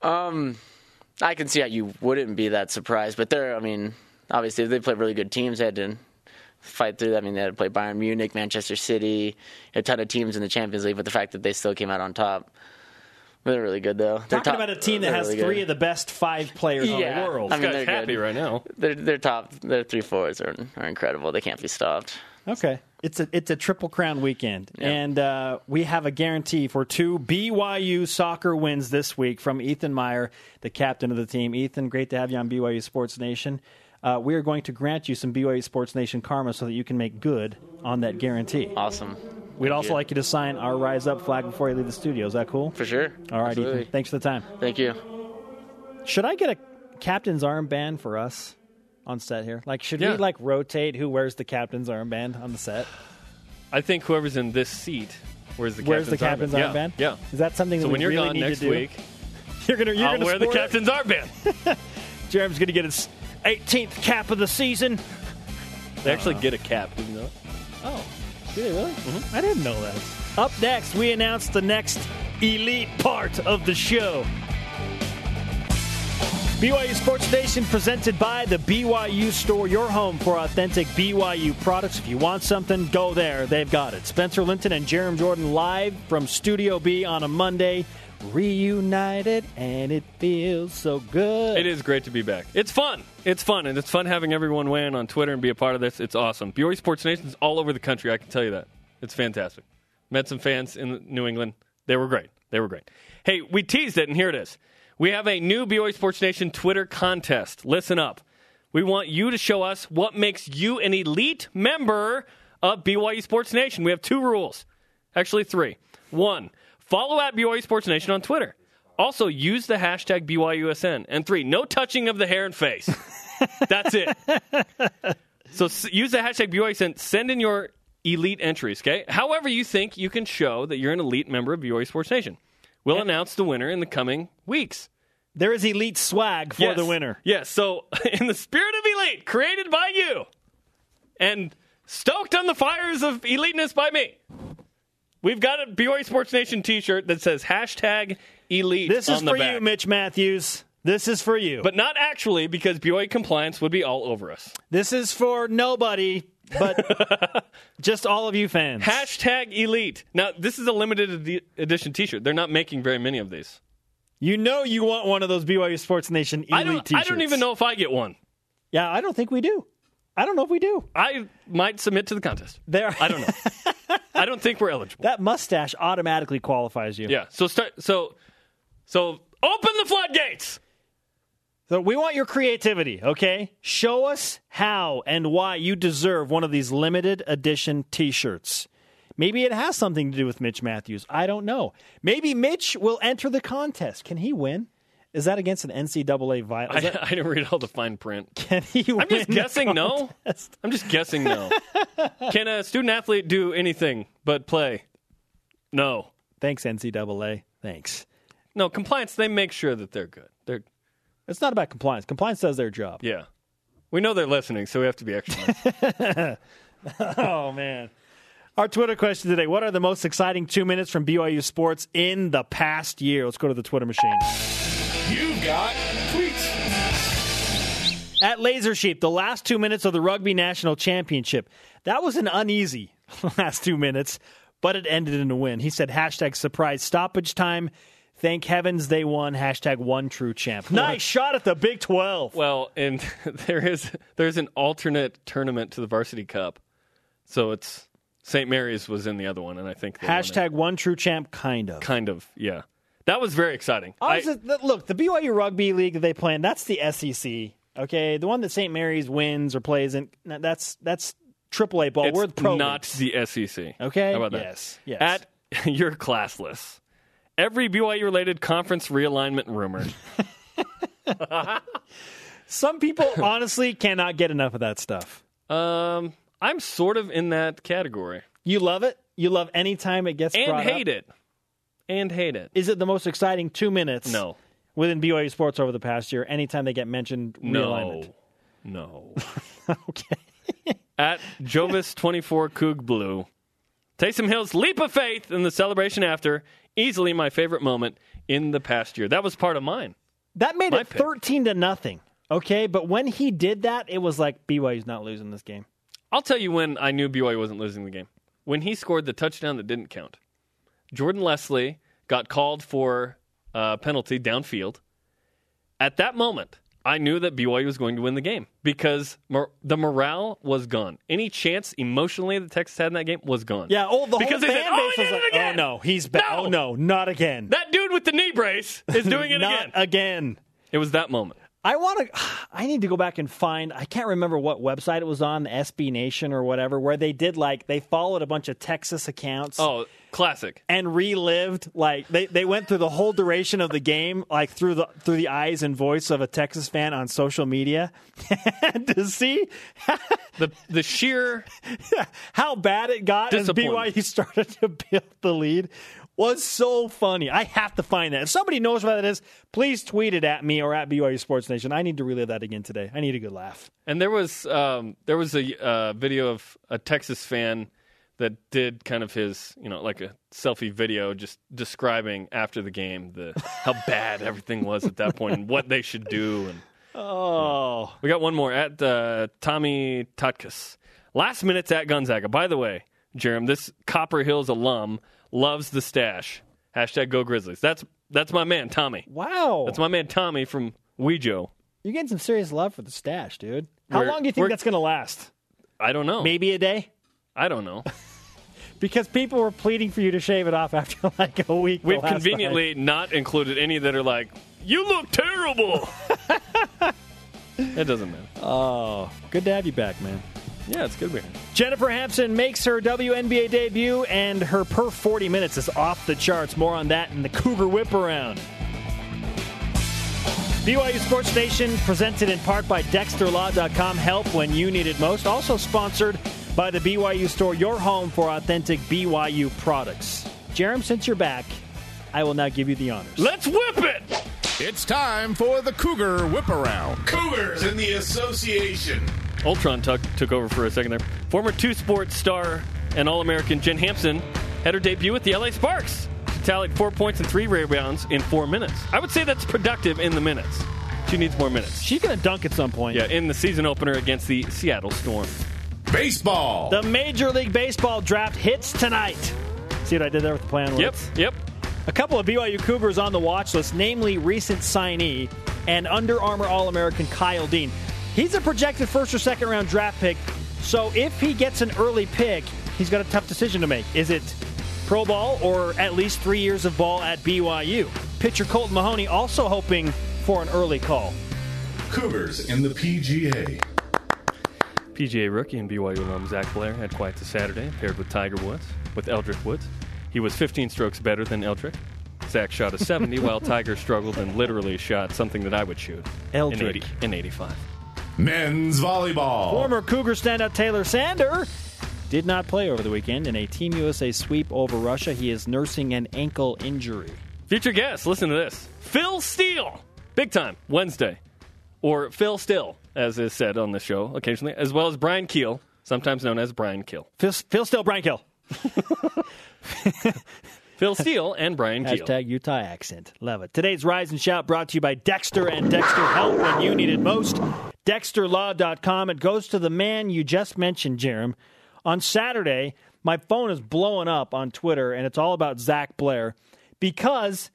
Um, I can see how you wouldn't be that surprised. But they're, I mean, obviously, if they play really good teams, they had to fight through that. I mean, they had to play Bayern Munich, Manchester City, a ton of teams in the Champions League. But the fact that they still came out on top. They're really good, though. They're Talking top, about a team that has really three good. of the best five players yeah. in the world. I mean, they're happy good. right now. They're, they're top. Their three forwards are, are incredible. They can't be stopped. Okay. It's a it's a Triple Crown weekend, yeah. and uh, we have a guarantee for two B Y U soccer wins this week from Ethan Meyer, the captain of the team. Ethan, great to have you on B Y U Sports Nation. Uh, we are going to grant you some B Y U Sports Nation karma so that you can make good on that guarantee. Awesome. We'd Thank also you. like you to sign our Rise Up flag before you leave the studio. Is that cool? For sure. All right, Ethan. Thanks for the time. Thank you. Should I get a captain's armband for us on set here? Like, should yeah. we, like, rotate who wears the captain's armband on the set? I think whoever's in this seat wears the captain's, the captain's armband. armband? Yeah. yeah. Is that something so that we really need to do? So when you're gone next week, you're gonna, you're I'll gonna wear the captain's armband. Jerem's going to get his eighteenth cap of the season. They actually uh, get a cap, didn't they? Oh, did they really? Mm-hmm. I didn't know that. Up next, we announce the next elite part of the show. B Y U Sports Nation presented by the B Y U Store, your home for authentic B Y U products. If you want something, go there. They've got it. Spencer Linton and Jerem Jordan live from Studio B on a Monday. Reunited, and it feels so good. It is great to be back. It's fun. It's fun, and it's fun having everyone weigh in on Twitter and be a part of this. It's awesome. B Y U Sports Nation is all over the country, I can tell you that. It's fantastic. Met some fans in New England. They were great. They were great. Hey, we teased it, and here it is. We have a new B Y U Sports Nation Twitter contest. Listen up. We want you to show us what makes you an elite member of B Y U Sports Nation. We have two rules. Actually, three. One, Follow at B Y U Sports Nation on Twitter. Also, use the hashtag B Y U S N. And three, no touching of the hair and face. That's it. So use the hashtag B Y U S N. Send in your elite entries, okay? However you think you can show that you're an elite member of B Y U Sports Nation. We'll and announce the winner in the coming weeks. There is elite swag for yes. the winner. Yes, so in the spirit of elite, created by you, and stoked on the fires of eliteness by me, we've got a B Y U Sports Nation t-shirt that says hashtag elite on the back. This is for you, Mitch Matthews. This is for you. But not actually, because B Y U compliance would be all over us. This is for nobody, but just all of you fans. Hashtag elite. Now, this is a limited edition t-shirt. They're not making very many of these. You know you want one of those B Y U Sports Nation elite I don't, t-shirts. I don't even know if I get one. Yeah, I don't think we do. I don't know if we do. I might submit to the contest. There. I don't know. I don't think we're eligible. That mustache automatically qualifies you. Yeah. So start. So, so open the floodgates. So we want your creativity. Okay. Show us how and why you deserve one of these limited edition t-shirts. Maybe it has something to do with Mitch Matthews. I don't know. Maybe Mitch will enter the contest. Can he win? Is that against an N C double A violation? That... I didn't read all the fine print. Can he win? I'm just guessing no. I'm just guessing no. Can a student athlete do anything but play? No. Thanks, N C double A. Thanks. No, compliance, they make sure that they're good. They're... It's not about compliance. Compliance does their job. Yeah. We know they're listening, so we have to be extra. Oh, man. Our Twitter question today, what are the most exciting two minutes from B Y U sports in the past year? Let's go to the Twitter machine. You've got tweets. At Laser Sheep, the last two minutes of the Rugby National Championship. That was an uneasy last two minutes, but it ended in a win. He said, hashtag surprise stoppage time. Thank heavens they won. Hashtag one true champ. Nice what? Shot at the Big twelve. Well, and there is there's an alternate tournament to the Varsity Cup. So it's Saint Mary's was in the other one, and I think they hashtag one true champ, kind of. Kind of, yeah. That was very exciting. I was I, a, look, the B Y U Rugby League that they play in, that's the S E C, okay? The one that Saint Mary's wins or plays in, that's that's triple A ball. It's We're the pro not leagues. The S E C. Okay? How about that? Yes, yes. At you're classless. Every B Y U-related conference realignment rumor. Some people, honestly, cannot get enough of that stuff. Um... I'm sort of in that category. You love it? You love any time it gets and brought up? And hate it. And hate it. Is it the most exciting two minutes no. within B Y U sports over the past year? Anytime they get mentioned, realignment? No. No. Okay. At Jovis twenty-four Coug Blue, Taysom Hill's leap of faith and the celebration after, easily my favorite moment in the past year. That was part of mine. That made my it pick. thirteen to nothing. Okay, but when he did that, it was like, B Y U's not losing this game. I'll tell you when I knew B Y U wasn't losing the game. When he scored the touchdown that didn't count. Jordan Leslie got called for a penalty downfield. At that moment, I knew that B Y U was going to win the game because mor- the morale was gone. Any chance emotionally that Texas had in that game was gone. Yeah, oh, the because whole fan said, base oh, was like, again. oh, no, he's back. No. Oh, no, not again. That dude with the knee brace is doing it not again. again. It was that moment. I want to. I need to go back and find. I can't remember what website it was on, the S B Nation or whatever, where they did like they followed a bunch of Texas accounts. Oh, classic! And relived like they, they went through the whole duration of the game, like through the through the eyes and voice of a Texas fan on social media, to see the the sheer how bad it got as B Y U started to build the lead. Was so funny. I have to find that. If somebody knows what that is, please tweet it at me or at B Y U Sports Nation. I need to relive that again today. I need a good laugh. And there was um, there was a uh, video of a Texas fan that did kind of his, you know, like a selfie video just describing after the game the how bad everything was at that point and what they should do. And oh, you know. We got one more at uh, Tommy Totkus. Last minutes at Gonzaga. By the way, Jerem, this Copper Hills alum loves the stash. Hashtag Go Grizzlies. That's that's my man, Tommy. Wow. That's my man, Tommy from Wejo. You're getting some serious love for the stash, dude. How we're, long do you think that's going to last? I don't know. Maybe a day? I don't know. Because people were pleading for you to shave it off after like a week. We've conveniently time. not included any that are like, you look terrible. It doesn't matter. Oh, good to have you back, man. Yeah, it's good beer. Jennifer Hampson makes her W N B A debut, and her per forty minutes is off the charts. More on that in the Cougar Whip Around. B Y U Sports Nation, presented in part by Dexter Law dot com. Help when you need it most. Also sponsored by the B Y U Store, your home for authentic B Y U products. Jerem, since you're back, I will now give you the honors. Let's whip it! It's time for the Cougar Whip Around. Cougars in the association. Ultron tuck, took over for a second there. Former two-sport star and All-American Jen Hampson had her debut with the L A Sparks. She tallied four points and three rebounds in four minutes. I would say that's productive in the minutes. She needs more minutes. She's going to dunk at some point. Yeah, in the season opener against the Seattle Storm. Baseball. The Major League Baseball draft hits tonight. See what I did there with the plan? Yep, yep. A couple of B Y U Cougars on the watch list, namely recent signee and Under Armour All-American Kyle Dean. He's a projected first or second round draft pick, so if he gets an early pick, he's got a tough decision to make. Is it pro ball or at least three years of ball at B Y U? Pitcher Colton Mahoney also hoping for an early call. Cougars in the P G A. P G A rookie and B Y U alum Zach Blair had quite the Saturday, paired with Tiger Woods, with Eldrick Woods. He was fifteen strokes better than Eldrick. Zach shot a seventy, while Tiger struggled and literally shot something that I would shoot. Eldrick. In eighty-five. Men's volleyball. Former Cougar standout Taylor Sander did not play over the weekend in a Team U S A sweep over Russia. He is nursing an ankle injury. Future guest, listen to this. Phil Steele. Big time. Wednesday. Or Phil Still, as is said on the show occasionally, as well as Brian Keel, sometimes known as Brian Keel. Phil, Phil Still, Brian Keel. Phil Steele and Brian Keel. Hashtag Utah accent. Love it. Today's Rise and Shout brought to you by Dexter and Dexter Help when you need it most. Dexter Law dot com. It goes to the man you just mentioned, Jerem. On Saturday, my phone is blowing up on Twitter, and it's all about Zach Blair because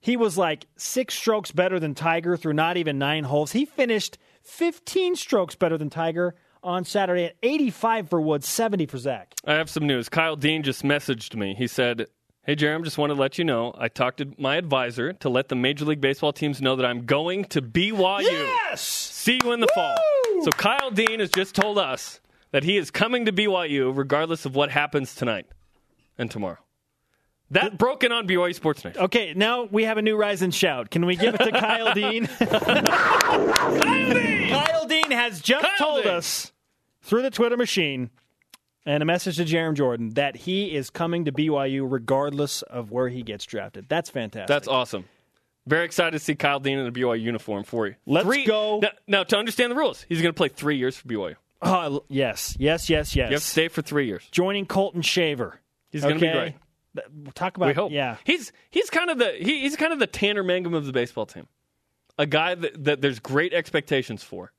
he was like six strokes better than Tiger through not even nine holes. He finished fifteen strokes better than Tiger on Saturday at eighty-five for Woods, seventy for Zach. I have some news. Kyle Dean just messaged me. He said, "Hey, Jerem, just want to let you know, I talked to my advisor to let the Major League Baseball teams know that I'm going to B Y U. Yes! See you in the Woo! Fall." So Kyle Dean has just told us that he is coming to B Y U regardless of what happens tonight and tomorrow. That Th- broken on B Y U Sports Nation. Okay, now we have a new Rise and Shout. Can we give it to Kyle Dean? Kyle Dean! Kyle Dean has just Kyle told Dean. us through the Twitter machine and a message to Jerem Jordan that he is coming to B Y U regardless of where he gets drafted. That's fantastic. That's awesome. Very excited to see Kyle Dean in a B Y U uniform for you. Let's three, go. Now, now, to understand the rules, he's going to play three years for B Y U. Oh, yes, yes, yes, yes. You have to stay for three years. Joining Colton Shaver. He's okay. going to be great. We'll talk about. We hope. Yeah, he's he's kind of the he, he's kind of the Tanner Mangum of the baseball team, a guy that, that there's great expectations for,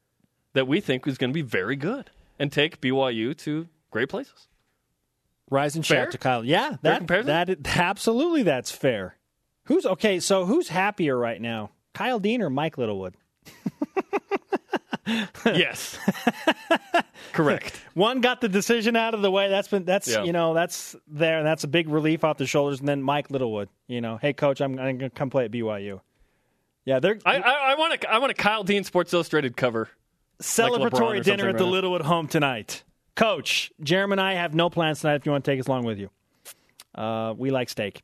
that we think is going to be very good and take B Y U to great places. Rise and fair? Shout to Kyle. Yeah, that that absolutely that's fair. Who's okay? So who's happier right now, Kyle Dean or Mike Littlewood? Yes, correct. One got the decision out of the way. That's been that's yeah. you know that's there. And that's a big relief off the shoulders. And then Mike Littlewood, you know, hey coach, I'm, I'm gonna come play at B Y U. Yeah, they're. I, I, I want a I want a Kyle Dean Sports Illustrated cover. Celebratory like dinner at the right Littlewood home tonight. Coach, Jerem and I have no plans tonight. If you want to take us along with you, uh, we like steak.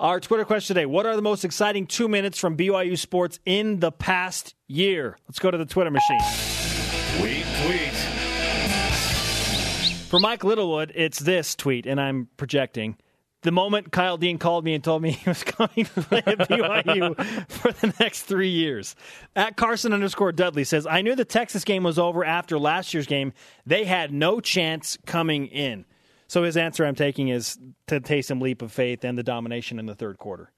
Our Twitter question today, what are the most exciting two minutes from B Y U sports in the past year? Let's go to the Twitter machine. Tweet, tweet. For Mike Littlewood, it's this tweet, and I'm projecting. The moment Kyle Dean called me and told me he was coming to play at B Y U for the next three years. At Carson underscore Dudley says, I knew the Texas game was over after last year's game. They had no chance coming in. So his answer I'm taking is to Taysom leap of faith and the domination in the third quarter.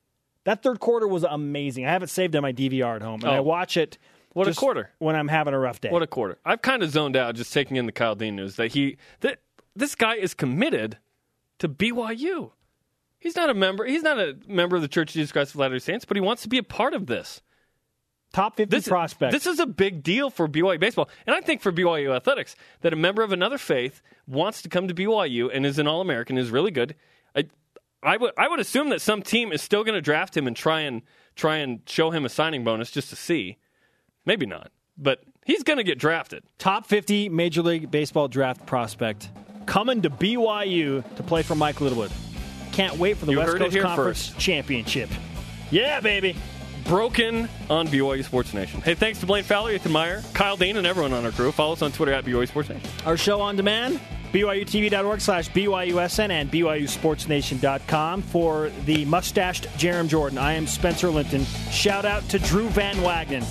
That third quarter was amazing. I have it saved on my D V R at home, and oh, I watch it what just a quarter. when I'm having a rough day. What a quarter. I've kind of zoned out just taking in the Kyle Dean news that he that this guy is committed to B Y U. He's not a member. He's not a member of the Church of Jesus Christ of Latter-day Saints, but he wants to be a part of this. Top fifty this, prospect. This is a big deal for B Y U baseball. And I think for B Y U athletics, that a member of another faith wants to come to B Y U and is an All-American, is really good. I, I would I would assume that some team is still going to draft him and try and try and show him a signing bonus just to see. Maybe not. But He's going to get drafted. Top fifty Major League Baseball draft prospect coming to B Y U to play for Mike Littlewood. Can't wait for the you West Coast Conference first. Championship. Yeah, baby. Broken on B Y U Sports Nation. Hey, thanks to Blaine Fowler, Ethan Meyer, Kyle Dean, and everyone on our crew. Follow us on Twitter at B Y U Sports Nation. Our show on demand, B Y U T V dot org slash B Y U S N and B Y U Sports Nation dot com. For the mustached Jerem Jordan, I am Spencer Linton. Shout out to Drew Van Wagnen.